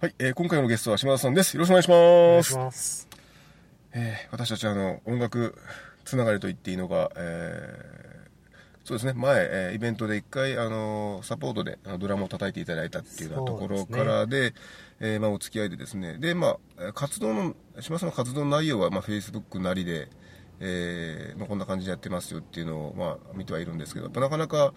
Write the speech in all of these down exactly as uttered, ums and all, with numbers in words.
はい、えー、今回のゲストは島田さんです。よろしくお願いします。お願いします、えー、私たちあの音楽つながりと言っていいのが、えーそうですね、前、えー、イベントでいっかい、あのー、サポートであのドラムを叩いていただいたっていうようなところからで、えーまあ、お付き合いでですね、で、まあ、活動の島さんの活動の内容は、まあ、Facebook なりで、えーまあ、こんな感じでやってますよっていうのを、まあ、見てはいるんですけど、やっぱなかなか、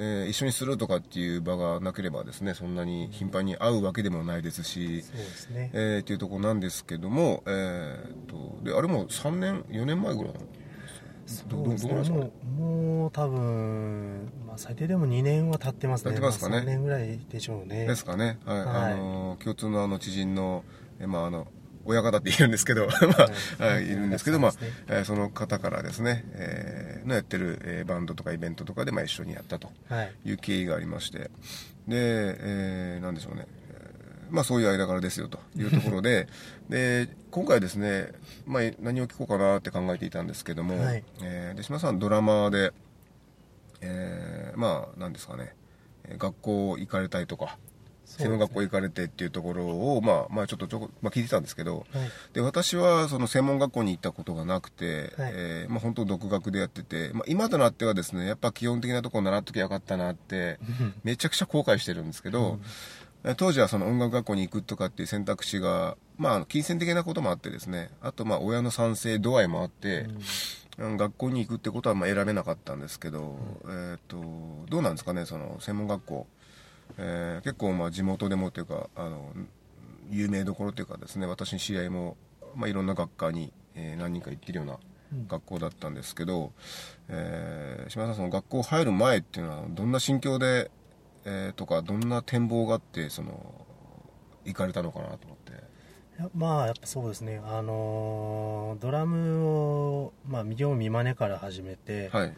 えー、一緒にするとかっていう場がなければですね、そんなに頻繁に会うわけでもないですし、そうですね、えー、っていうところなんですけども、えー、とであれもさんねんよねんまえぐらいなのそうですね、どうですかね、もう、もう多分、まあ、最低でもにねんは経ってますね。経ってますかね、まあ、さんねんぐらいでしょうね。ですかね、はいはい、あの共通の、 あの知人の、えまあ、あの親方っているんですけど、まあはい、いるんですけど、まあ、えー、その方からですね、えー、のやってる、えー、バンドとかイベントとかで、まあ、一緒にやったという経緯がありまして、はい、で、えー、なんでしょうね、まあ、そういう間柄ですよというところで、で今回ですね、まあ、何を聞こうかなって考えていたんですけども、はい、えー、で島さんドラマーで、えー、まあ何ですかね、学校行かれたりとか、専門学校行かれてっていうところを、まあ、まあちょっとちょこ、まあ、聞いてたんですけど、はい、で私はその専門学校に行ったことがなくて、はい、えーまあ、本当独学でやってて、まあ、今となってはですね、やっぱ基本的なところを習っときゃよかったなってめちゃくちゃ後悔してるんですけど、うん、当時はその音楽学校に行くとかっていう選択肢が、まあ、金銭的なこともあってですね、あとまあ親の賛成度合いもあって、うん、学校に行くってことはまあ選べなかったんですけど、うん、えー、とどうなんですかね、その専門学校、えー、結構まあ地元でもというか、あの有名どころというかですね、私の知り合いも、まあ、いろんな学科に、えー、何人か行ってるような学校だったんですけど、うん、えー、島田さん、その学校入る前っていうのはどんな心境でえー、とかどんな展望があってその行かれたのかなと思って。いや、まあやっぱそうですね、あのー、ドラムを、まあ、見よう見まねから始めて、はい、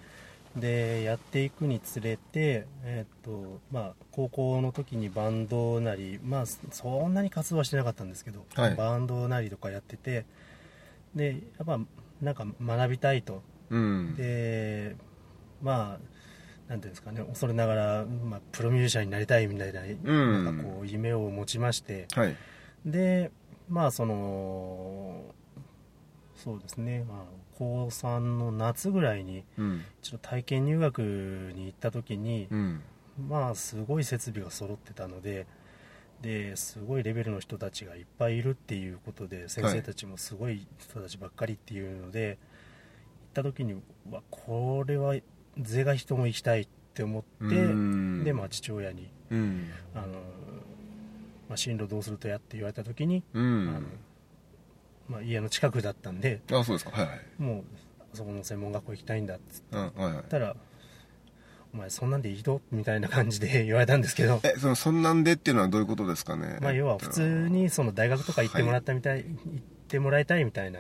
でやっていくにつれて、えーとまあ、高校の時にバンドなり、まあ、そんなに活動はしてなかったんですけど、はい、バンドなりとかやってて、でやっぱなんか学びたいと、うん、でまあなんていうんですかね、恐れながら、まあ、プロミュージシャンになりたいみたいな、うん、なんかこう夢を持ちまして、はい、でまあそのそうですね、まあ、高さんの夏ぐらいに、うん、ちょっと体験入学に行った時に、うん、まあすごい設備が揃ってたので、ですごいレベルの人たちがいっぱいいるっていうことで、先生たちもすごい人たちばっかりっていうので、はい、行った時にわこれは是が人も行きたいって思って、で、まあ、父親に、うん、あのまあ、進路どうするとやって言われた時に、うん、あのまあ、家の近くだったんで、あ、そうですか、はいはい、もうそこの専門学校行きたいんだって言ったら、はいはい、お前そんなんでいいのみたいな感じで言われたんですけど、え そ, のそんなんでっていうのはどういうことですかね、まあ、要は普通にその大学とか行ってもらったみたい、はい、行ってもらいたいみたいな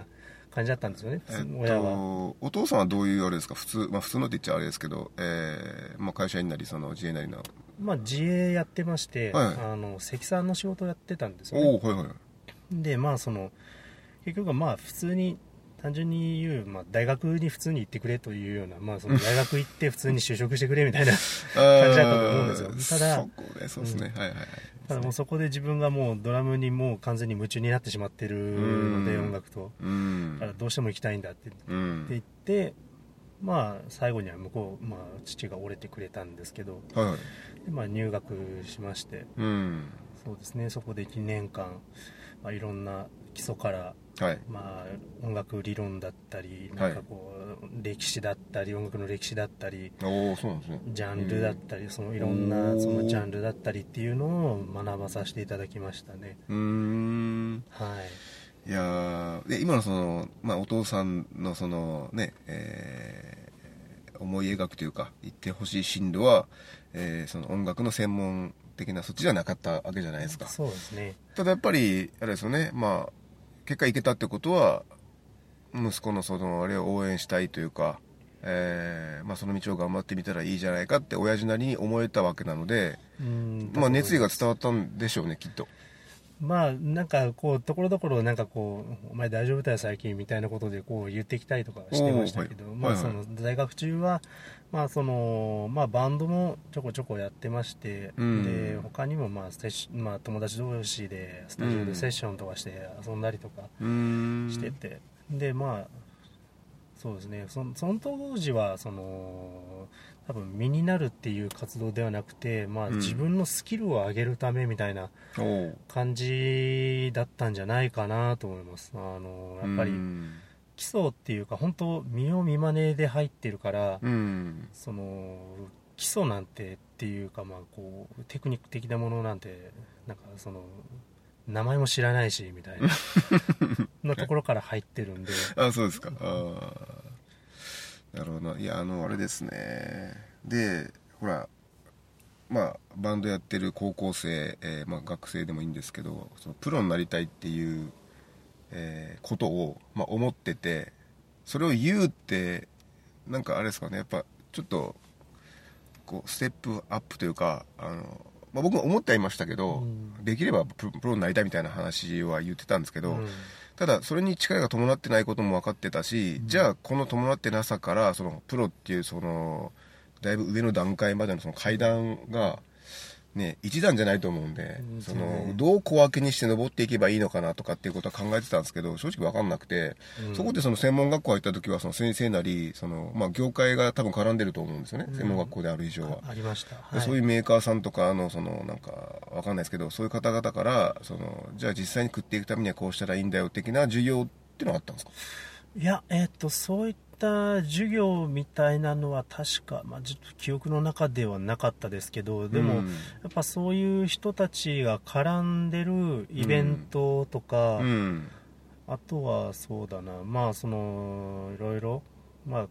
感じだったんですよね、えっと、親は。お父さんはどういうあれですか、普通、まあ、普通のって言っちゃあれですけど、えーまあ、会社員なりその自営なりな、まあ、自営やってまして、はいはい、あの積算の仕事をやってたんですよね。お、はいはい、でまあその結局はまあ普通に単純に言う、まあ、大学に普通に行ってくれというような、まあ、その大学行って普通に就職してくれみたいな感じだったと思うんですよ。ただそこでそうですね、うん、はいはいはい、ただもうそこで自分がもうドラムにもう完全に夢中になってしまってるので、音楽と、うん、だからどうしても行きたいんだって、うん、って言って、まあ、最後には向こう、まあ、父が折れてくれたんですけど、はい、でまあ、入学しまして、うん、そうですね、そこでいちねんかん、まあ、いろんな基礎から、はい、まあ、音楽理論だったり、なんかこう、はい、歴史だったり、音楽の歴史だったり、お、そうなんですね、ジャンルだったり、そのいろんなそのジャンルだったりっていうのを学ばさせていただきましたね。うーん、はい、いやで今のその、まあ、お父さんのそのね、えー思い描くというか行ってほしい進路は、えー、その音楽の専門的なそっちじゃなかったわけじゃないですか。そうですね。ただやっぱりあれですよね、まあ、結果行けたってことは息子のそのあれを応援したいというか、えーまあ、その道を頑張ってみたらいいじゃないかって親父なりに思えたわけなので、うん、まあ、熱意が伝わったんでしょうねきっと。まあなんかこうところどころなんかこうお前大丈夫だよ最近みたいなことでこう言ってきたりとかしてましたけど、まあその大学中はまあそのまあバンドもちょこちょこやってまして、で他にもまあセッシまあ友達同士でスタジオでセッションとかして遊んだりとかしてて、でまあそうですね、その当時はその多分身になるっていう活動ではなくて、まあ、自分のスキルを上げるためみたいな感じだったんじゃないかなと思います。あのやっぱり基礎っていうか本当身を見まねで入ってるから、うん、その基礎なんてっていうか、まあ、こうテクニック的なものなんてなんかその名前も知らないしみたいなのところから入ってるんであ、そうですか。あなるほど。いや、あのあれですね。でほら、まあ、バンドやってる高校生、えーまあ、学生でもいいんですけど、そのプロになりたいっていう、えー、ことを、まあ、思ってて、それを言うってなんかあれですかね、やっぱちょっとこうステップアップというか、あの、まあ、僕も思ってはいましたけど、うん、できればプロになりたいみたいな話は言ってたんですけど、うん、ただそれに力が伴ってないことも分かってたし、うん、じゃあこの伴ってなさからそのプロっていうそのだいぶ上の段階までのその階段が、ね、一段じゃないと思うんで、うん、そのどう小分けにして登っていけばいいのかなとかっていうことは考えてたんですけど、正直分かんなくて、うん、そこでその専門学校入った時はその先生なりその、まあ、業界が多分絡んでると思うんですよね、うん、専門学校である以上は あ, ありました、はい、そういうメーカーさんとかのそのなんか分かんないですけど、そういう方々からそのじゃあ実際に食っていくためにはこうしたらいいんだよ的な授業ってのはあったんですか？いや、えー、っとそういった授業みたいなのは確か、まあ、ちょっと記憶の中ではなかったですけど、でも、うん、やっぱそういう人たちが絡んでるイベントとか、うんうん、あとはそうだな、まあそのいろいろ、まあ、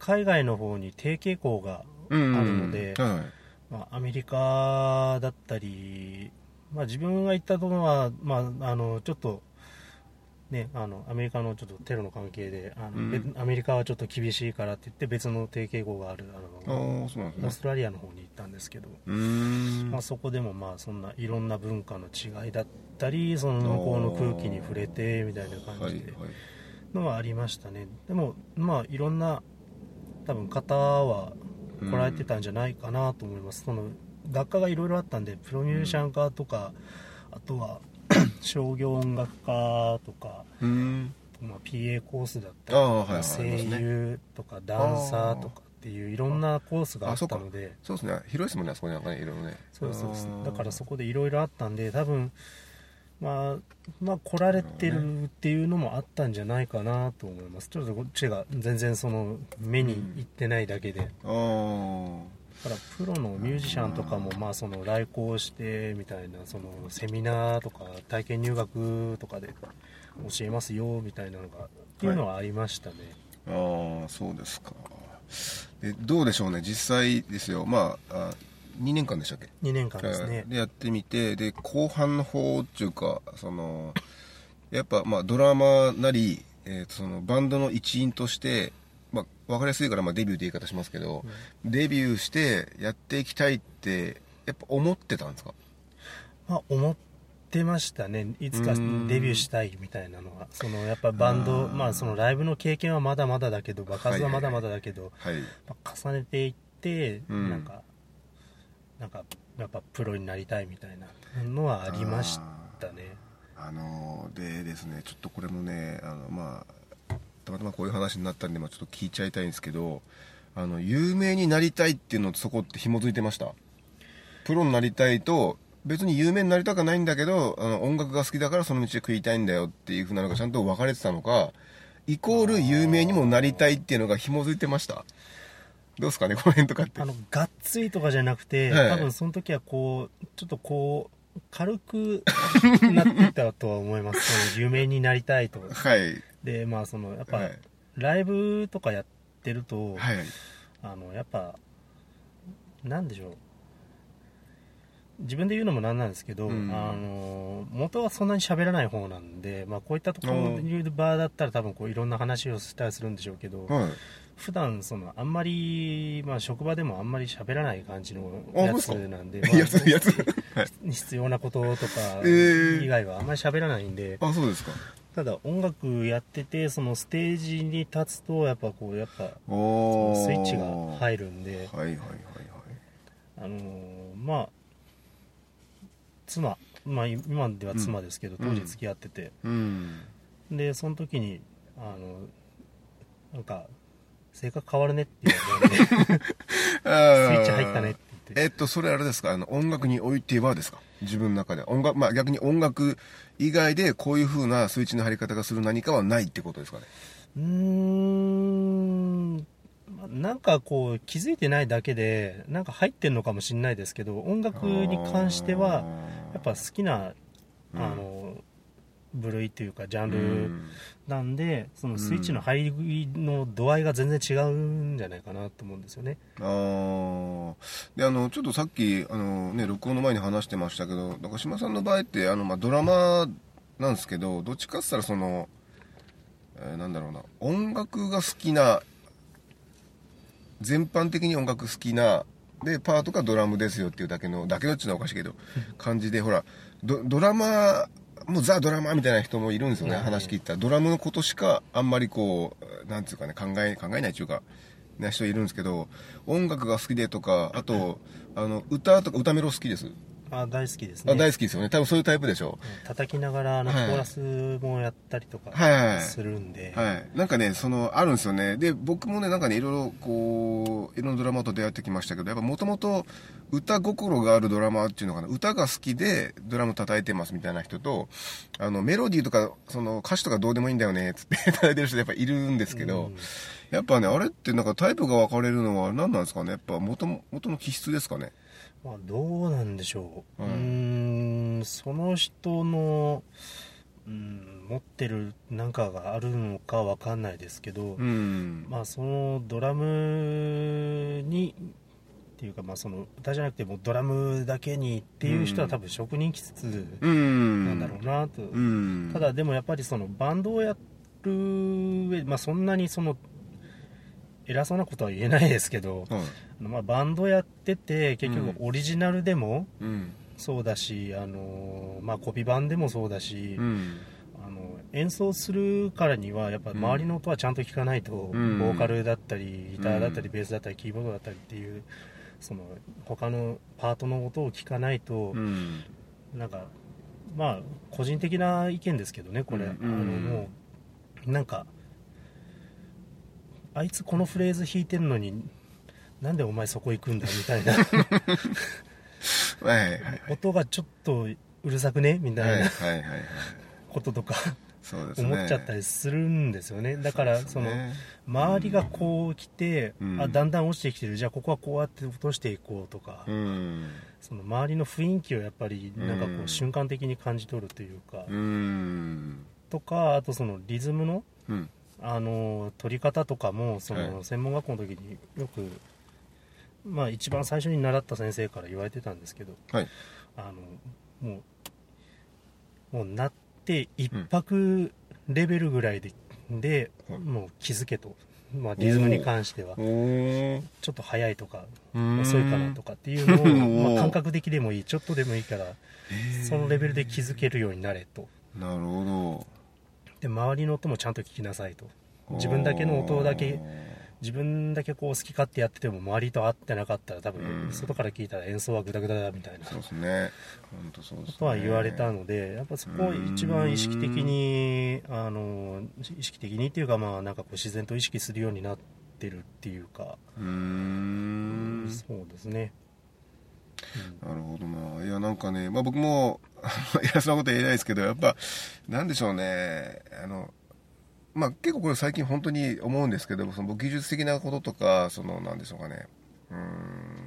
海外の方に提携校があるので、うんうん、はい、まあ、アメリカだったり、まあ、自分が行ったところは、まあ、あのちょっとね、あのアメリカのちょっとテロの関係であの、うん、アメリカはちょっと厳しいからって言って別の提携校があるあの、あー、そうなんですね、オーストラリアの方に行ったんですけど、うーん、まあ、そこでもまあそんないろんな文化の違いだったり、その向こうの空気に触れてみたいな感じでのはありましたね、はいはい、でもまあいろんな多分方は来られてたんじゃないかなと思います。その学科がいろいろあったんで、プロミュージシャン科とか、あとは商業音楽科とか、うん、まあ、ピーエー コースだったり、はいはい、声優とかダンサーとかっていういろんなコースがあったので、そうですね、広いですもんね、あそこになんかね、いろいろね、そうですそうです、だからそこでいろいろあったんで、多分、まあ、まあ来られてるっていうのもあったんじゃないかなと思います。ちょっとこっちが全然その目にいってないだけで、うん、ああ、だからプロのミュージシャンとかもまあその来校してみたいな、そのセミナーとか体験入学とかで教えますよみたいなのがっていうのはありましたね、はい、ああ、そうですか。でどうでしょうね、実際ですよ、まあ、あにねんかんでしたっけ？にねんかんですね。でやってみて、で後半の方っていうか、そのやっぱまあドラマなり、えー、そのバンドの一員としてまあ、分かりやすいからまあデビューって言い方しますけど、うん、デビューしてやっていきたいってやっぱ思ってたんですか？まあ、思ってましたね。いつかデビューしたいみたいなのは、そのやっぱバンド、あ、まあ、そのライブの経験はまだまだだけど、場数はまだまだだけど、はいはいはい、まあ、重ねていって、うん、なんかなんかやっぱプロになりたいみたいなのはありましたね。あ、あのでですね、ちょっとこれもね、あのまあたまたまこういう話になったんで、まあ、ちょっと聞いちゃいたいんですけど、あの有名になりたいっていうのとそこって紐づいてました？プロになりたいと、別に有名になりたくないんだけど、あの音楽が好きだからその道で食いたいんだよっていう風なのがちゃんと分かれてたのか、イコール有名にもなりたいっていうのが紐づいてました？どうですかね、この辺とかって。あのがっつりとかじゃなくて、はい、多分その時はこうちょっとこう軽くなってたとは思います有名になりたいと、はい、でまあそのやっぱライブとかやってると、はい、あのやっぱなんでしょう、自分で言うのもなんなんですけど、うん、あの元はそんなに喋らない方なんで、まあ、こういったところの場だったら多分こういろんな話をしたりするんでしょうけど、はい、普段そのあんまり、まあ、職場でもあんまり喋らない感じのやつなんで、まあ、やつやつ必要なこととか以外はあんまり喋らないんで、えー、あ、そうですか。ただ音楽やっててそのステージに立つとやっぱこうやっぱスイッチが入るんで、はいはいはいはい、あのまあ妻、まあ、今では妻ですけど、うん、当時付き合ってて、うん、でその時にあのなんか性格変わるねって言われてスイッチ入ったねって言って、えっとそれあれですか、あの音楽においてはですか、自分の中で音楽、まあ、逆に音楽以外でこういう風なスイッチの入り方がする何かはないってことですかね。うーん、なんかこう気づいてないだけでなんか入ってんのかもしれないですけど、音楽に関してはやっぱ好きな、うん、あの部類というかジャンルなんで、うん、そのスイッチの入りの度合いが全然違うんじゃないかなと思うんですよね。あであのちょっとさっきあの、ね、録音の前に話してましたけど、中島さんの場合ってあの、まあ、ドラマなんですけど、どっちかって言ったらその、えー、なんだろうな、音楽が好きな、全般的に音楽好きなでパートがドラムですよっていうだけのだけどっちのおかしいけど感じで、ほら ド, ドラマもうザ・ドラマみたいな人もいるんですよね、うん、話聞いたらドラムのことしかあんまりこうなんつうかね考え考えないというかな人いるんですけど、音楽が好きでとか、あとあの歌とか歌メロ好きです。あ、大好きですね。あ、大好きですよね。多分そういうタイプでしょ。叩きながらあのコーラスもやったりとかするんで、はいはいはい、なんかねそのあるんですよね。で僕もねなんかねいろいろこういろんなドラマと出会ってきましたけど、やっぱもともと歌心があるドラマっていうのかな、歌が好きでドラム叩いてますみたいな人と、あのメロディーとかその歌詞とかどうでもいいんだよねっつって叩いてる人やっぱいるんですけど、うん、やっぱねあれってなんかタイプが分かれるのは何なんですかね。やっぱ元の気質ですかね。まあ、どうなんでしょう、はい、うーんその人の、うん、持ってる何かがあるのか分かんないですけど、うん、まあ、そのドラムにっていうか、まあ、その歌じゃなくてもうドラムだけにっていう人は多分職人気質なんだろうなと、うんうん、ただでもやっぱりそのバンドをやる上で、まあ、そんなにその偉そうなことは言えないですけど、はい、まあ、バンドやってて結局オリジナルでもそうだし、うん、あのまあ、コピー版でもそうだし、うん、あの演奏するからにはやっぱ周りの音はちゃんと聞かないと、うん、ボーカルだったりギターだったりベースだったりキーボードだったりっていうその他のパートの音を聞かないと、うん、なんかまあ個人的な意見ですけどねこれ、うん、あのもうなんかあいつこのフレーズ弾いてるのになんでお前そこ行くんだみたいなはいはい、はい、音がちょっとうるさくねみたいなこととかそうです、ね、思っちゃったりするんですよね。だからその周りがこう来て、うん、あだんだん落ちてきてる、じゃあここはこうやって落としていこうとか、うん、その周りの雰囲気をやっぱりなんかこう瞬間的に感じ取るというか、うん、とかあとそのリズムの、うん、あの取り方とかもその専門学校の時によく、はい、まあ、一番最初に習った先生から言われてたんですけど、はい、あのもう、もう鳴って一拍レベルぐらいで、うん、でもう気づけと、まあ、リズムに関してはちょっと早いとか遅いかなとかっていうのを、まあ、感覚的でもいいちょっとでもいいからそのレベルで気づけるようになれと。なるほど。で周りの音もちゃんと聞きなさいと。自分だけの音だけ自分だけこう好き勝手やってても周りと合ってなかったら多分外から聞いたら演奏はグダグダだみたいな、そうですね、本当そうですね、とは言われたのでやっぱそこを一番意識的にあの意識的にっていうか、まあなんかこう自然と意識するようになってるっていうか、うーん、そうですね、うん、なるほどな。いやなんかね、まあ、僕も偉そうなこと言えないですけど、やっぱなんでしょうね、あの、まあ、結構これ最近本当に思うんですけど、その僕技術的なこととかそのなんでしょうかね、う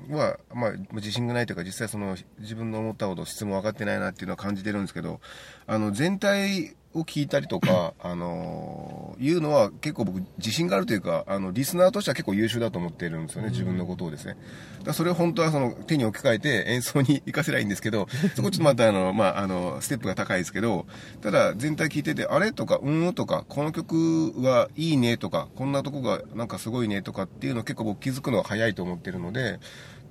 ーんは、まあ、自信がないというか実際その自分の思ったほど質も分かってないなっていうのは感じてるんですけど、あの全体を聞いたりとか、あのー、いうのは結構僕自信があるというか、あのリスナーとしては結構優秀だと思っているんですよね、自分のことをですね。だからそれを本当はその手に置き換えて演奏に活かせないんですけど、そこちょっとまたあの、まあ、あのステップが高いですけど、ただ全体聞いててあれとかうんとか、この曲はいいねとか、こんなとこがなんかすごいねとかっていうのを結構僕気づくのが早いと思ってるので、だか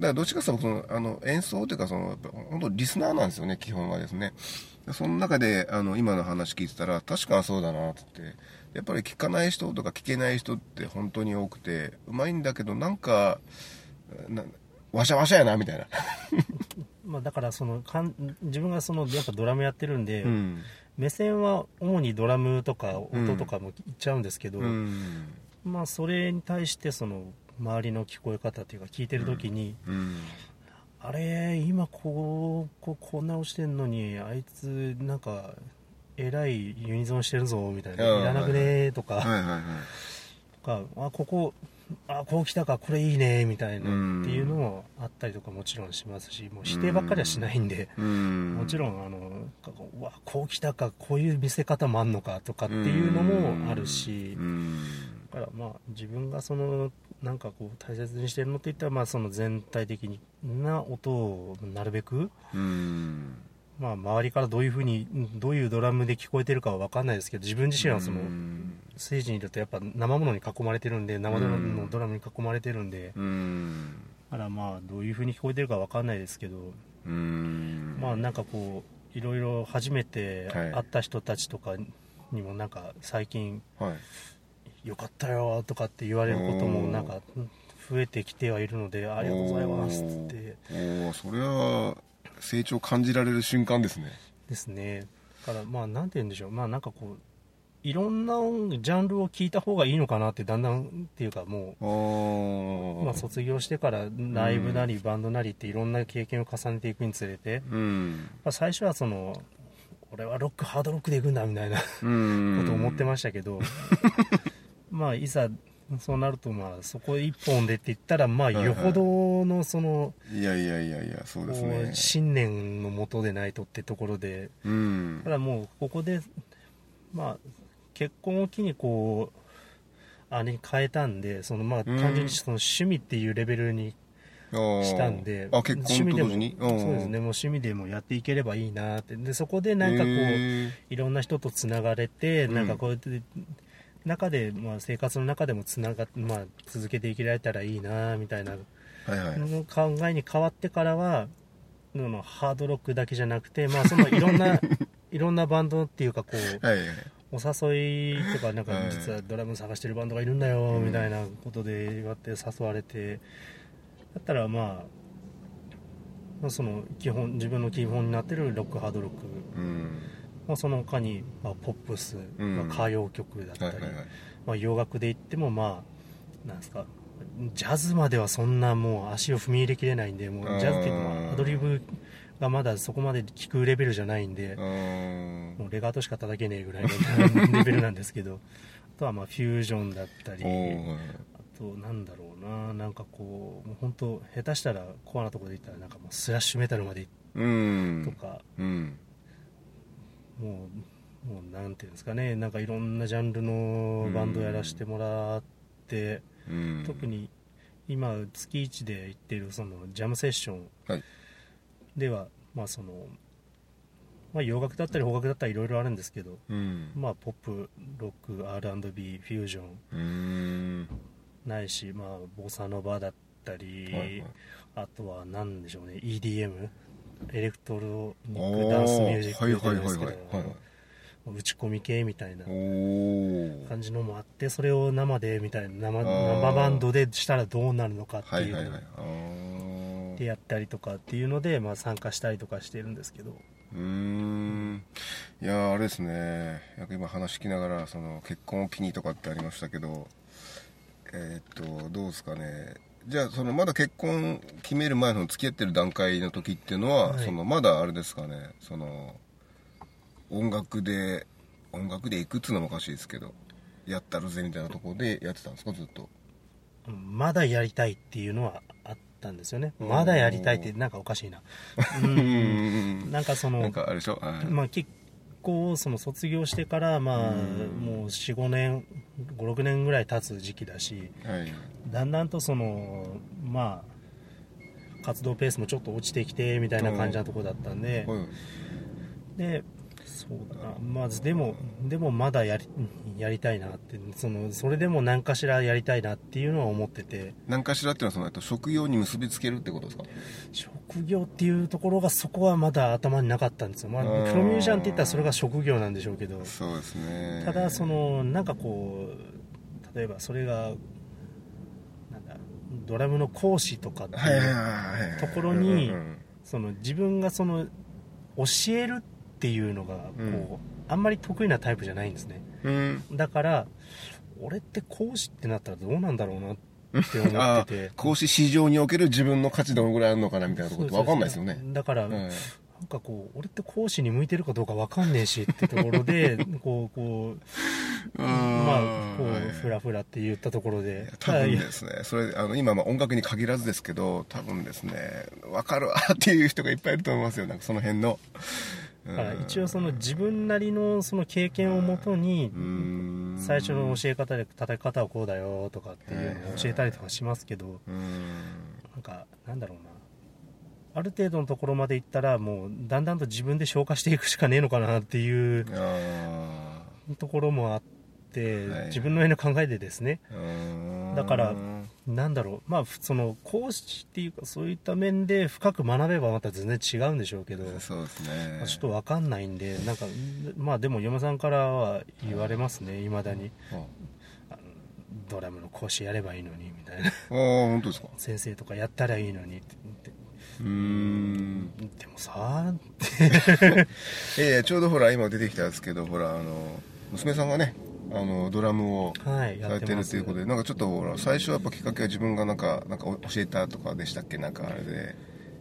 らどっちかというとそのあの演奏というかそのやっぱ本当リスナーなんですよね、基本はですね。その中であの今の話聞いてたら確かにそうだなって言って、やっぱり聞かない人とか聞けない人って本当に多くて、うまいんだけどなんかなわしゃわしゃやなみたいなまあだからそのかん自分がそのやっぱドラムやってるんで、うん、目線は主にドラムとか音とかもいっちゃうんですけど、うんうん、まあそれに対してその周りの聞こえ方というか聞いてる時に、うんうん、あれ今こうこうこんな落ちてんのにあいつなんかえらいユニゾンしてるぞみたいな、いらなくねーとか、あここあこう来たかこれいいねみたいなっていうのもあったりとかもちろんしますし、もう否定ばっかりはしないんで、もちろんあのうわこう来たかこういう見せ方もあんのかとかっていうのもあるし、だからまあ自分がそのなんかこう大切にしてるのっていったら、まあその全体的な音をなるべく、うーん、まあ周りからどういう風にどういうドラムで聞こえてるかは分かんないですけど、自分自身はそのステージにいるとやっぱ生ものに囲まれてるんで、生ドラムのドラムに囲まれてるんで、うーん、だからまあどういう風に聞こえてるか分かんないですけど、うーん、まあなんかこういろいろ初めて会った人たちとかにもなんか最近、はい、よかったよとかって言われることもなんか増えてきてはいるので、ありがとうございますって。おお、それは成長感じられる瞬間ですね。ですね。だからまあなんて言うんでしょう、まあなんかこういろんなジャンルを聞いた方がいいのかなってだんだんっていうか、もうまあ卒業してからライブなりバンドなりっていろんな経験を重ねていくにつれて、うん、まあ、最初はその俺はロックハードロックでいくんだみたいなことを思ってましたけどまあ、いざそうなるとまあそこ一本でって言ったら、まあよほどのその、はいはい、いやいやいやいや、そうですね、信念のもとでないとってところで、うん、ただもうここでまあ結婚を機にこうあれに変えたんで、そのまあ単純にその趣味っていうレベルにしたんで、うん、あ結婚と同時に、そうですね、もう趣味でもやっていければいいなって。でそこでなんかこういろんな人とつながれて、なんかこうやって、うん、中でまあ生活の中でもつなが、まあ、続けていけられたらいいなみたいな、はいはい、の考えに変わってからはののハードロックだけじゃなくて、まあ、そのいろんな、いろんなバンドっていうかこう、はいはい、お誘いとか、なんか実はドラム探してるバンドがいるんだよみたいなことで言われて誘われて、だったらまあその基本自分の基本になってるロックハードロック、うん、まあ、その他に、まあ、ポップス、まあ、歌謡曲だったり、うん、はいはいはい、まあ、洋楽で言っても、まあ、なんですか、ジャズまではそんなもう足を踏み入れきれないんで、もうジャズって言ってもアドリブがまだそこまで聴くレベルじゃないんで、もうレガートしか叩けねえぐらいのレベルなんですけどあとはまあフュージョンだったり、あとなんだろうな、なんかこう本当下手したらコアなところで言ったらなんかもうスラッシュメタルまでとか、うん、もう、もうなんていうんですかね、なんかいろんなジャンルのバンドやらせてもらって、うん、特に今月いちで行ってるそのジャムセッションでは、はい、まあそのまあ、洋楽だったり邦楽だったりいろいろあるんですけど、うん、まあポップ、ロック、アールアンドビー、フュージョン、うーん、ないし、まあボサノバだったり、はいはい、あとは何でしょうね、 イーディーエム、エレクトロニックダンスミュージックみたいなんですけど、打ち込み系みたいな感じのもあって、それを生でみたいな 生, 生バンドでしたらどうなるのかっていうの、はいはいはい、でやったりとかっていうので、まあ、参加したりとかしてるんですけど、うーん、いやあれですね、今話聞きながらその結婚を機にとかってありましたけど、えー、っとどうですかね。じゃあそのまだ結婚決める前の付き合ってる段階の時っていうのは、はい、そのまだあれですかね、その音楽で音楽で行くっつうのもおかしいですけど、やったるぜみたいなところでやってたんですか、ずっと。まだやりたいっていうのはあったんですよね。まだやりたいってなんかおかしいな、うん、なんかそのなんかあれでしょ、はい、まあ結校その卒業してから、まあ、もうよん、ごねんご、ろくねんぐらい経つ時期だし、はい、だんだんとその、まあ、活動ペースもちょっと落ちてきてみたいな感じのところだったんで、うん、でそうだな、まずでも、でもまだやり、やりたいなって、その、それでも何かしらやりたいなっていうのは思ってて。何かしらっていうのはその職業に結びつけるってことですか？職業っていうところがそこはまだ頭になかったんですよ。まあ、プロミュージャンって言ったらそれが職業なんでしょうけど。そうですね。ただそのなんかこう例えばそれがなんだドラムの講師とかっていうところにその自分がその教えるっていうのがこう、うん、あんまり得意なタイプじゃないんですね、うん、だから俺って講師ってなったらどうなんだろうなって思ってて講師市場における自分の価値どのぐらいあるのかなみたいなこと分かんないですよね。だから、うん、なんかこう俺って講師に向いてるかどうか分かんねえしってところでこうこうまあこうフラフラって言ったところで多分ですねそれあの今まあ音楽に限らずですけど多分ですね分かるわっていう人がいっぱいいると思いますよ。なんかその辺のだから一応その自分なりのその経験をもとに最初の教え方で叩き方はこうだよとかっていうのを教えたりとかしますけどなんかなんだろうなある程度のところまでいったらもうだんだんと自分で消化していくしかねえのかなっていうところもあって自分の上の考えでですねだからなんだろうまあその講師っていうかそういった面で深く学べばまた全然違うんでしょうけどそうですね、まあ、ちょっと分かんないんでなんかまあでも嫁さんからは言われますねいまだに、うんうん、あのドラムの講師やればいいのにみたいなあ本当ですか先生とかやったらいいのにって言ってうーんでもさいやいやちょうどほら今出てきたんですけどほらあの娘さんがねあのドラムをされてるということで、はい、なんかちょっとほら最初はやっぱきっかけは自分がなんかなんか教えたとかでしたっけなんかあれで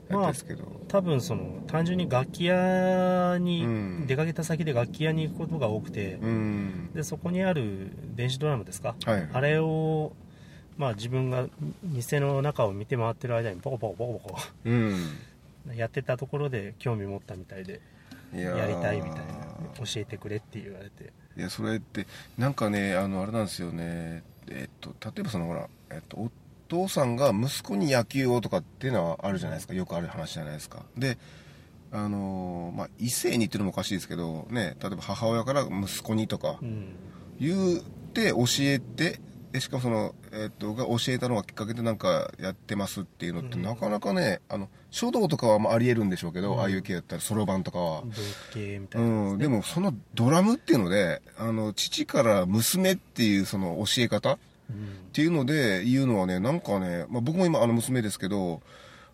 やったんですけど、まあ、多分その単純に楽器屋に出かけた先で楽器屋に行くことが多くて、うん、でそこにある電子ドラムですか、はい、あれをまあ自分が店の中を見て回ってる間にポコポコポコポコ、うん、やってたところで興味持ったみたいでいややりたいみたいな教えてくれって言われていやそれってなんかねあのあれなんですよねえっと例えばそのほら、えっと、お父さんが息子に野球をとかっていうのはあるじゃないですかよくある話じゃないですかであのまあ異性に言ってるのもおかしいですけどね例えば母親から息子にとか言って教えて、うん、しかもその、えっと、が教えたのがきっかけでなんかやってますっていうのって、うん、なかなかねあの書道とかはまあありえるんでしょうけど、うん、ああいう系だったらそろばんとかは系みたいな で,、ねうん、でもそのドラムっていうのであの父から娘っていうその教え方っていうので言うのはねなんかね、まあ、僕も今あの娘ですけど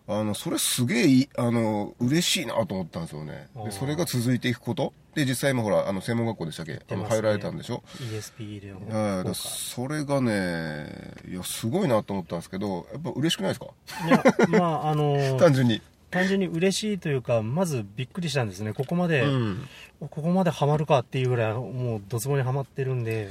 あのそれすげえあの嬉しいなと思ったんですよね。でそれが続いていくことで実際もほらあの専門学校でしたっけ、ね、あの入られたんでしょ イーエスピー ではいだそれがねいやすごいなと思ったんですけどやっぱ嬉しくないですか？いやまああの単純に単純に嬉しいというかまずびっくりしたんですねここまで、うん、ここまでハマるかっていうぐらいもうドツボにハマってるんで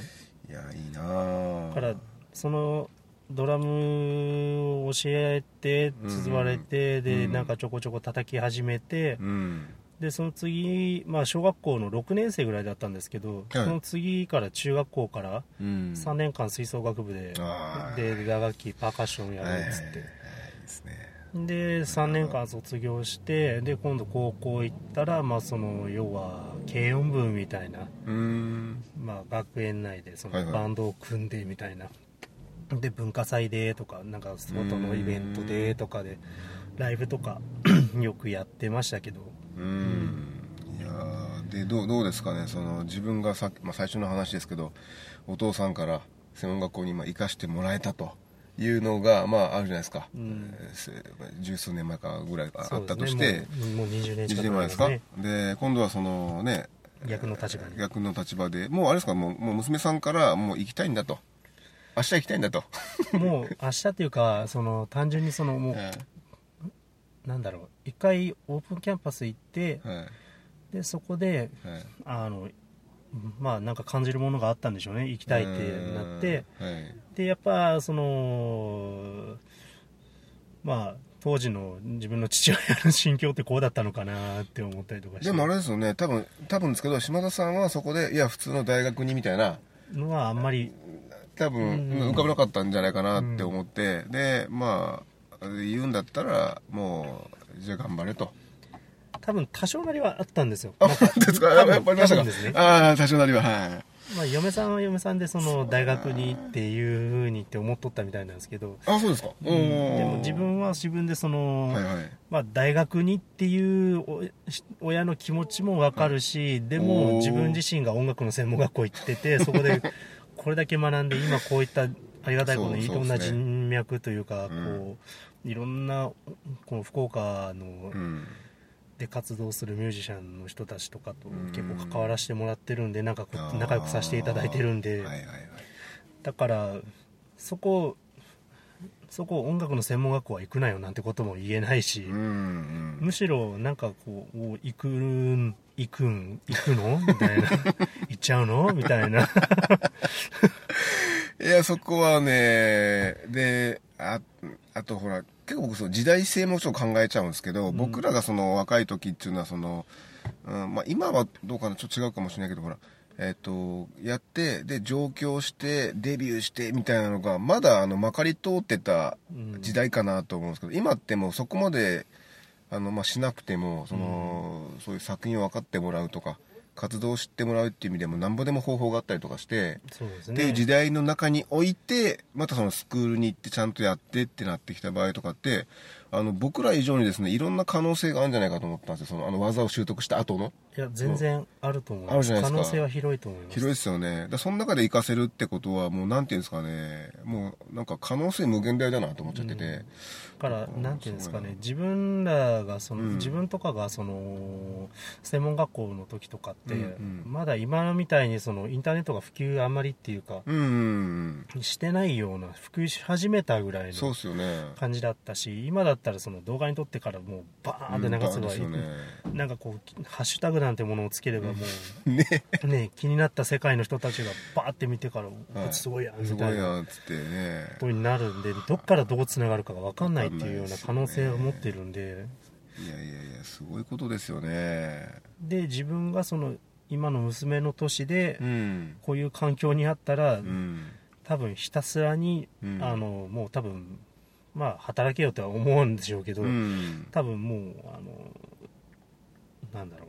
いやいいなだからそのドラムを教えて綴られて、うん、でなんかちょこちょこ叩き始めて、うん、でその次、まあ、小学校のろくねん生ぐらいだったんですけど、はい、その次から中学校からさんねんかん吹奏楽部で、うん、で打楽器パーカッションやるっつって、はいはい、でさんねんかん卒業してで今度高校行ったら、まあ、その要は軽音部みたいな、うんまあ、学園内でそのバンドを組んでみたいな、はいはいで文化祭でとかなんか外のイベントでとかでライブとかよくやってましたけどうん、うん、いやでどう、どうですかねその自分がさ、まあ、最初の話ですけどお父さんから専門学校に今生かしてもらえたというのがまああるじゃないですか、うん、十数年前かぐらいあったとして、ね、もう、もうにじゅうねん近くなりますね。で今度はそのね逆の立場で逆の立場でもうあれですかもう、もう娘さんからもう行きたいんだと明日行きたいんだともう明日っていうかその単純にそのもう、はい、なんだろう一回オープンキャンパス行って、はい、でそこで、はい、あのまあなんか感じるものがあったんでしょうね行きたいってなって、はい、でやっぱそのまあ当時の自分の父親の心境ってこうだったのかなって思ったりとかして。でもあれですよね、多分多分ですけど島田さんはそこでいや普通の大学にみたいなのはあんまり多分浮かべなかったんじゃないかなって思って、うん、でまあ言うんだったらもうじゃあ頑張れと。多分多少なりはあったんですよ。あ、本当ですか。やっぱりましたか。ああ、多少なりは、はい。まあ、嫁さんは嫁さんでその大学にっていうふうにって思っとったみたいなんですけど。あ、そうですか。うん、でも自分は自分でその、はいはい、まあ、大学にっていう親の気持ちも分かるし、はい、でも自分自身が音楽の専門学校行っててそこでこれだけ学んで今こういったありがたいことにいろんな人脈というか、こういろんなこの福岡の、うん、で活動するミュージシャンの人たちとかと結構関わらせてもらってるんで、なんか仲良くさせていただいてるんで、はいはいはい、だからそこそこ音楽の専門学校は行くなよなんてことも言えないし、うんうん、むしろなんかこう行くん行くん行くのみたいな行っちゃうのみたいな。いやそこはね、で あ, あとほら。結構僕その時代性もちょっと考えちゃうんですけど、僕らがその若い時っていうのはその、うんまあ、今はどうかなちょっと違うかもしれないけどほら、えー、とやってで上京してデビューしてみたいなのがまだあのまかり通ってた時代かなと思うんですけど、今ってもうそこまであの、まあ、しなくてもその、うん、そういう作品を分かってもらうとか活動を知ってもらうっていう意味でも何ぼでも方法があったりとかして、そうですね、っていう時代の中においてまたそのスクールに行ってちゃんとやってってなってきた場合とかってあの僕ら以上にですねいろんな可能性があるんじゃないかと思ったんですよ。そのあの技を習得した後のいや全然あると思います。あるじゃないですか。可能性は広いと思います。広いですよね。だその中で活かせるってことはもうなんていうんですかね、もうなんか可能性無限大だなと思っちゃってて、うん、だからなんていうんですかね、自分らがその、うん、自分とかがその専門学校の時とかって、うんうん、まだ今みたいにそのインターネットが普及あんまりっていうか、うんうんうん、してないような普及し始めたぐらいの感じだったし、ね、今だったらその動画に撮ってからもうバーンって流せばいい、うんね、なんかこうハッシュタグなんてものをつければもうねね気になった世界の人たちがバーって見てからこっちすごいやんみたいなことになるんで、どっからどうつながるかが分かんないっていうような可能性を持ってるんで、いやいやいやすごいことですよね。で自分がその今の娘の年でこういう環境にあったら、うん、多分ひたすらに、うん、あのもう多分まあ働けよとは思うんでしょうけど、うん、多分もうあのなんだろう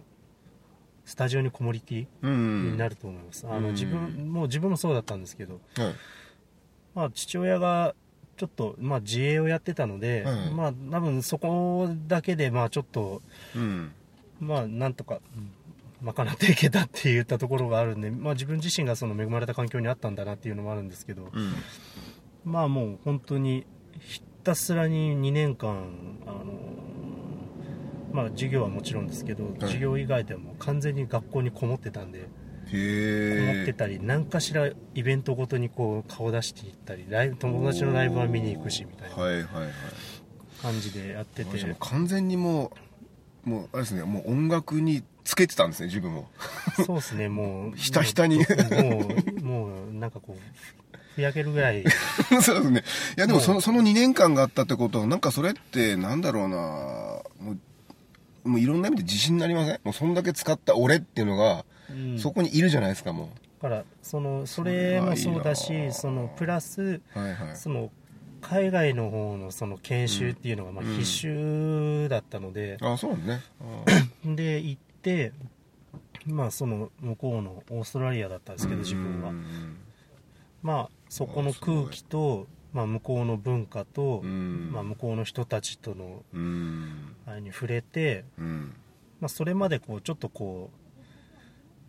スタジオにこもりきりになると思います、うんうん、あの自分もう自分もそうだったんですけど、はい、まあ父親がちょっとまあ自営をやってたので、はい、まあ多分そこだけでまあちょっと、うん、まあなんとか賄っていけたって言ったところがあるんで、まあ自分自身がその恵まれた環境にあったんだなっていうのもあるんですけど、うん、まあもう本当にひたすらににねんかんあの、まあ、授業はもちろんですけど、はい、授業以外でも完全に学校にこもってたんで、へこもってたり何かしらイベントごとにこう顔出していったりライブ友達のライブは見に行くしみたいな感じでやってて、はいはいはい、完全にもう、もうあれですね、もう音楽につけてたんですね自分も。そうですね、もうひたひたにもう、もうなんかこうふやけるぐらい。そうですね。いやでもその、そのにねんかんがあったってことはなんかそれってなんだろうな、もう、もういろんな意味で自信になりません？もうそんだけ使った俺っていうのが、うん、そこにいるじゃないですかもう。だからそのそれもそうだし、いいそのプラス、はいはい、その海外の方のその研修っていうのがまあ必修だったので、うんうん、あそうなんね。あで行って、まあその向こうのオーストラリアだったんですけど自分は、うん、まあそこの空気と、まあ、向こうの文化と、まあ、向こうの人たちとのあれに触れて、まあ、それまでこうちょっとこ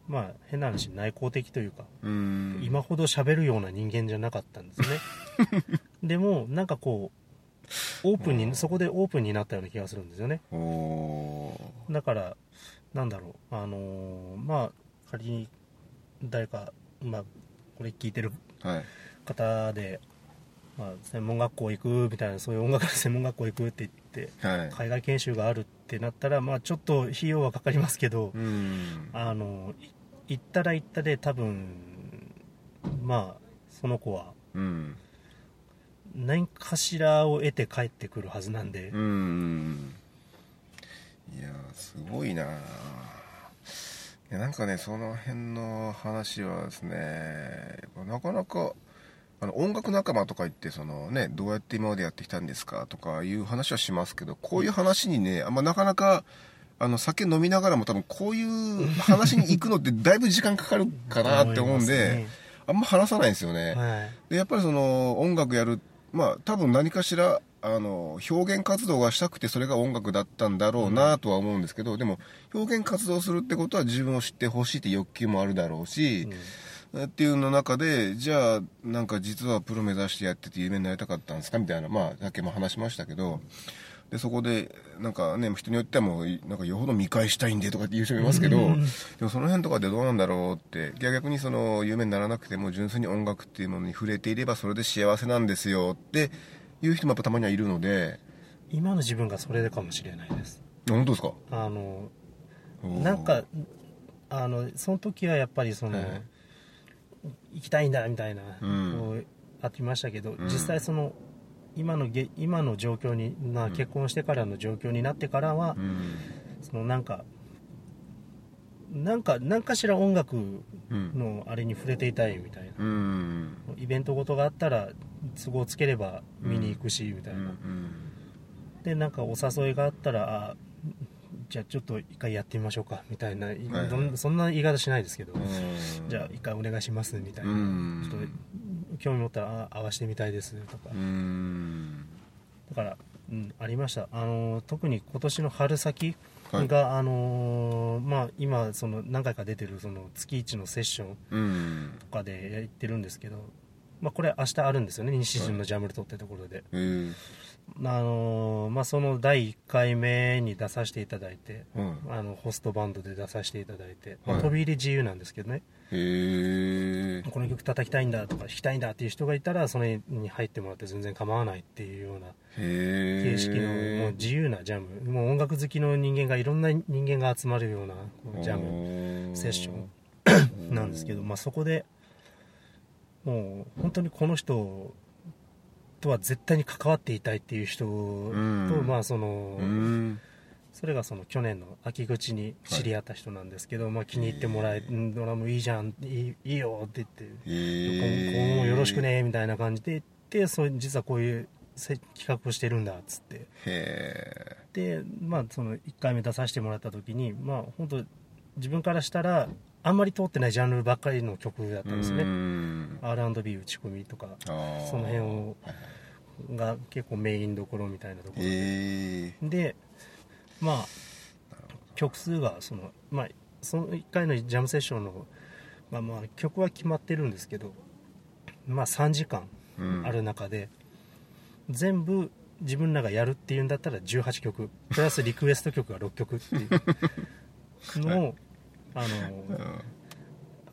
う、まあ、変な話内向的というか今ほど喋るような人間じゃなかったんですね。でもなんかこうオープンにそこでオープンになったような気がするんですよね。だからなんだろう、あのー、まあ仮に誰か、まあ、これ聞いてるはい、方で、まあ、専門学校行くみたいなそういう音楽の専門学校行くって言って、はい、海外研修があるってなったら、まあ、ちょっと費用はかかりますけど、うん、あの行ったら行ったで多分まあその子は、うん、何かしらを得て帰ってくるはずなんで、うん、いやすごいな。いやなんかね、その辺の話はですね、なかなかあの音楽仲間とか言ってその、ね、どうやって今までやってきたんですかとかいう話はしますけど、こういう話にね、あんまなかなかあの酒飲みながらも多分こういう話に行くのってだいぶ時間かかるかなって思うんで、ね、あんま話さないんですよね、はい、でやっぱりその音楽やる、まあ、多分何かしらあの表現活動がしたくてそれが音楽だったんだろうなとは思うんですけど、うん、でも表現活動するってことは自分を知ってほしいって欲求もあるだろうし、うん、っていうの中でじゃあなんか実はプロ目指してやってて有名になりたかったんですかみたいな、まあさっきも話しましたけど、でそこでなんかね、人によってはもうなんかよほど見返したいんでとかって言う人もいますけど、でもその辺とかでどうなんだろうって、逆にその有名にならなくても純粋に音楽っていうものに触れていればそれで幸せなんですよっていう人もやっぱたまにはいるので、今の自分がそれかもしれないです。本当ですか？あのなんかあのその時はやっぱりその、はい、行きたいんだみたいな、うん、ありましたけど、うん、実際その今のげ今の状況に、まあ、結婚してからの状況になってからは、うん、そのなんかなんか何かしら音楽のあれに触れていたいみたいな、うん、イベントごとがあったら都合つければ見に行くしみたいな、うんうん、でなんかお誘いがあったらあじゃあちょっと一回やってみましょうかみたいな、はいはい、どんそんな言い方しないですけど、うん、じゃあ一回お願いしますみたいな、うん、ちょっと興味持ったら合わせてみたいですとか、うーんだから、うん、ありました。あの特に今年の春先が、はい、あのまあ、今その何回か出てるその月いちのセッションとかでやってるんですけど、まあ、これ明日あるんですよね、西陣のジャムルトってところで、はい、えーあのまあ、そのだいいっかいめに出させていただいて、うん、あのホストバンドで出させていただいて、まあ、飛び入り自由なんですけどね、はい、へこの曲叩きたいんだとか弾きたいんだっていう人がいたらそれに入ってもらって全然構わないっていうような形式のもう自由なジャム、もう音楽好きの人間がいろんな人間が集まるようなこうジャムセッションなんですけど、まあ、そこでもう本当にこの人をとは絶対に関わっていたいっていう人と、うん、まあその、うん、それがその去年の秋口に知り合った人なんですけど、はい、まあ、気に入ってもらえ、えー、ドラムいいじゃん、いい、いいよって言って、えー、今後もよろしくねみたいな感じで言って、そう実はこういう企画をしてるんだっつって、へでまあそのいっかいめ出させてもらった時に、まあ本当自分からしたらあんまり通ってないジャンルばっかりの曲だったんですね。 アールアンドビー 打ち込みとかその辺をが結構メインどころみたいなところで、えー、でまあ曲数がその、まあ、そのいっかいのジャムセッションの、まあ、まあ曲は決まってるんですけど、まあ、さんじかんある中で、うん、全部自分らがやるっていうんだったらじゅうはちきょくプラスリクエスト曲がろっきょくっていうのを、はい、あの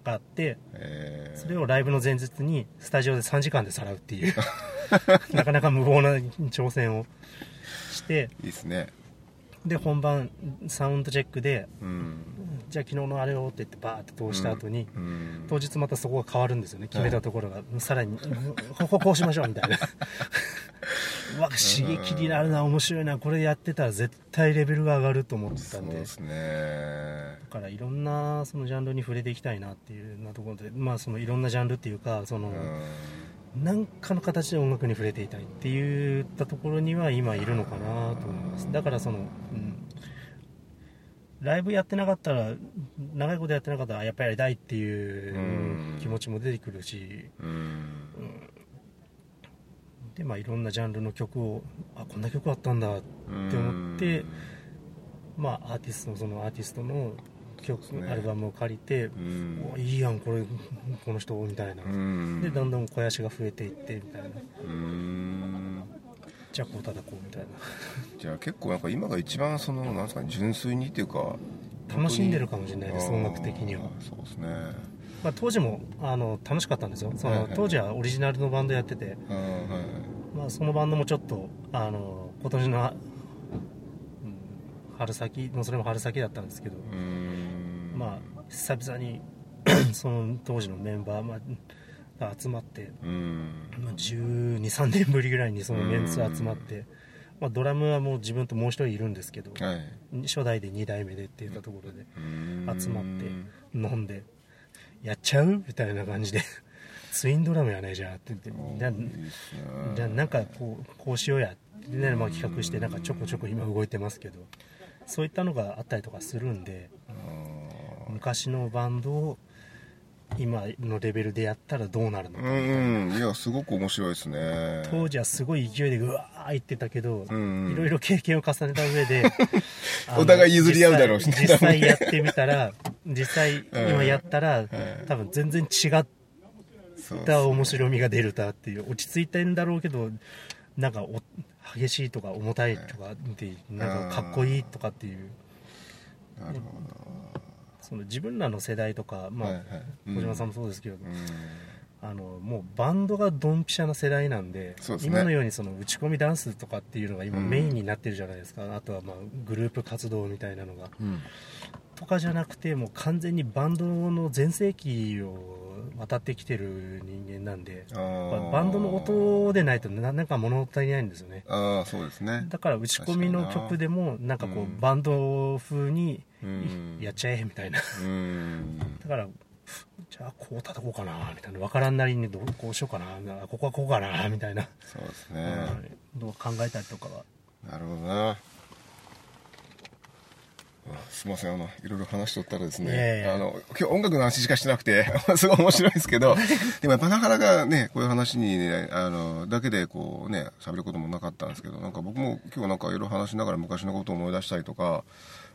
があって、えー、それをライブの前日にスタジオでさんじかんでさらうっていうなかなか無謀な挑戦をしていいですね。で本番サウンドチェックで、うん、じゃあ昨日のあれをって言ってバーって通した後に、うんうん、当日またそこが変わるんですよね、決めたところが、はい、さらにこここうしましょうみたいなうわ刺激になるな、面白いな、これやってたら絶対レベルが上がると思ってたんで、そうですね、だからいろんなそのジャンルに触れていきたいなっていうなところで、まあそのいろんなジャンルっていうかその、うん何かの形で音楽に触れていたいっていったところには今いるのかなと思います。だからその、うん、ライブやってなかったら長いことやってなかったらやっぱりやりたいっていう気持ちも出てくるし、うん、うん、でまあいろんなジャンルの曲をあこんな曲あったんだって思って、まあアーティストのそのアーティストの曲、ね、アルバムを借りて、うん、いいやんこれこの人みたいな、うん、でだんだん肥やしが増えていってみたいな、うーんじゃあこうただこうみたいなじゃあ結構なんか今が一番そのなんですか、ね、純粋にっていうか楽しんでるかもしれないです、音楽的には。そうですね、まあ、当時もあの楽しかったんですよ、その、はいはい、当時はオリジナルのバンドやってて、あ、はいはい、まあ、そのバンドもちょっとあの今年の春先もそれも春先だったんですけど、うーんまあ久々にその当時のメンバー、まあ、が集まって、うん、じゅうに、さんねんぶりぐらいにそのメンツ集まって、うんまあ、ドラムはもう自分ともう一人いるんですけど、はい、初代でにだいめでって言ったところで集まって飲んでやっちゃうみたいな感じでツインドラムやねじゃあって言って、じゃあなんかこう、こうしようやって、ねまあ、企画してなんかちょこちょこ今動いてますけど、そういったのがあったりとかするんで、昔のバンドを今のレベルでやったらどうなるのかみたいな、うん、いやすごく面白いですね。当時はすごい勢いでうわーいってたけど、いろいろ経験を重ねた上でお互い譲り合うだろうし、実際、実際やってみたら実際今やったら、うん、多分全然違った面白みが出るだっていう、落ち着いてんだろうけどなんかお激しいとか重たいとかってなんかかっこいいとかっていう、なるほど、その自分らの世代とか、まあはいはいうん、小島さんもそうですけど、うん、あのもうバンドがドンピシャな世代なんで、そうですね、今のようにその打ち込みダンスとかっていうのが今メインになってるじゃないですか、うん、あとはまあグループ活動みたいなのが、うん、とかじゃなくてもう完全にバンドの全盛期を渡ってきてる人間なんで、バンドの音でないとなんか物足りないんですよね。あ、そうですね。だから打ち込みの曲でもなんかこう、うん、バンド風にやっちゃえみたいな、うんだからじゃあこう叩こうかなみたいな、分からんなりにどうこうしようかな、ここはこうかなみたいな、そうですね、どう考えたりとかは。なるほどな。すみません、あのいろいろ話しとったらですね、いやいやあの今日音楽の話しかしてなくてすごい面白いですけどでもやっぱなかなかねこういう話に、ね、あのだけでこうね喋ることもなかったんですけど、なんか僕も今日なんかいろいろ話しながら昔のことを思い出したりとか、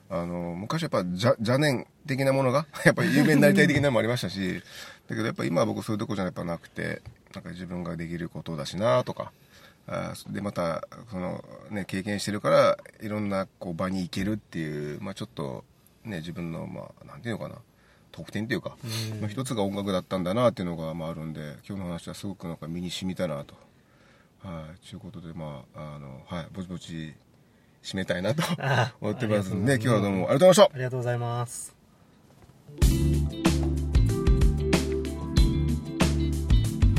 あの昔やっぱ邪念的なものがやっぱり有名になりたい的なのもありましたしだけどやっぱり今は僕そういうとこじゃやっぱなくて、なんか自分ができることだしなとか、あでまたその、ね、経験してるからいろんなこう場に行けるっていう、まあ、ちょっと、ね、自分の、まあ、なんていうのかな特典というか、うんまあ、一つが音楽だったんだなっていうのが、まあ、あるんで、今日の話はすごくなんか身に染みたなと、はい、ということで、まああのはい、ぼちぼち締めたいなと思ってますんで、今日はどうもありがとうございました。ありがとうございます。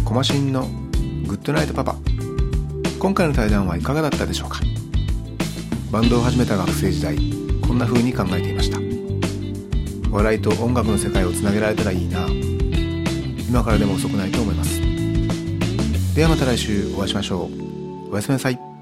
コマシンのグッドナイトパパ、今回の対談はいかがだったでしょうか。バンドを始めた学生時代、こんな風に考えていました。笑いと音楽の世界をつなげられたらいいな。今からでも遅くないと思います。ではまた来週お会いしましょう。おやすみなさい。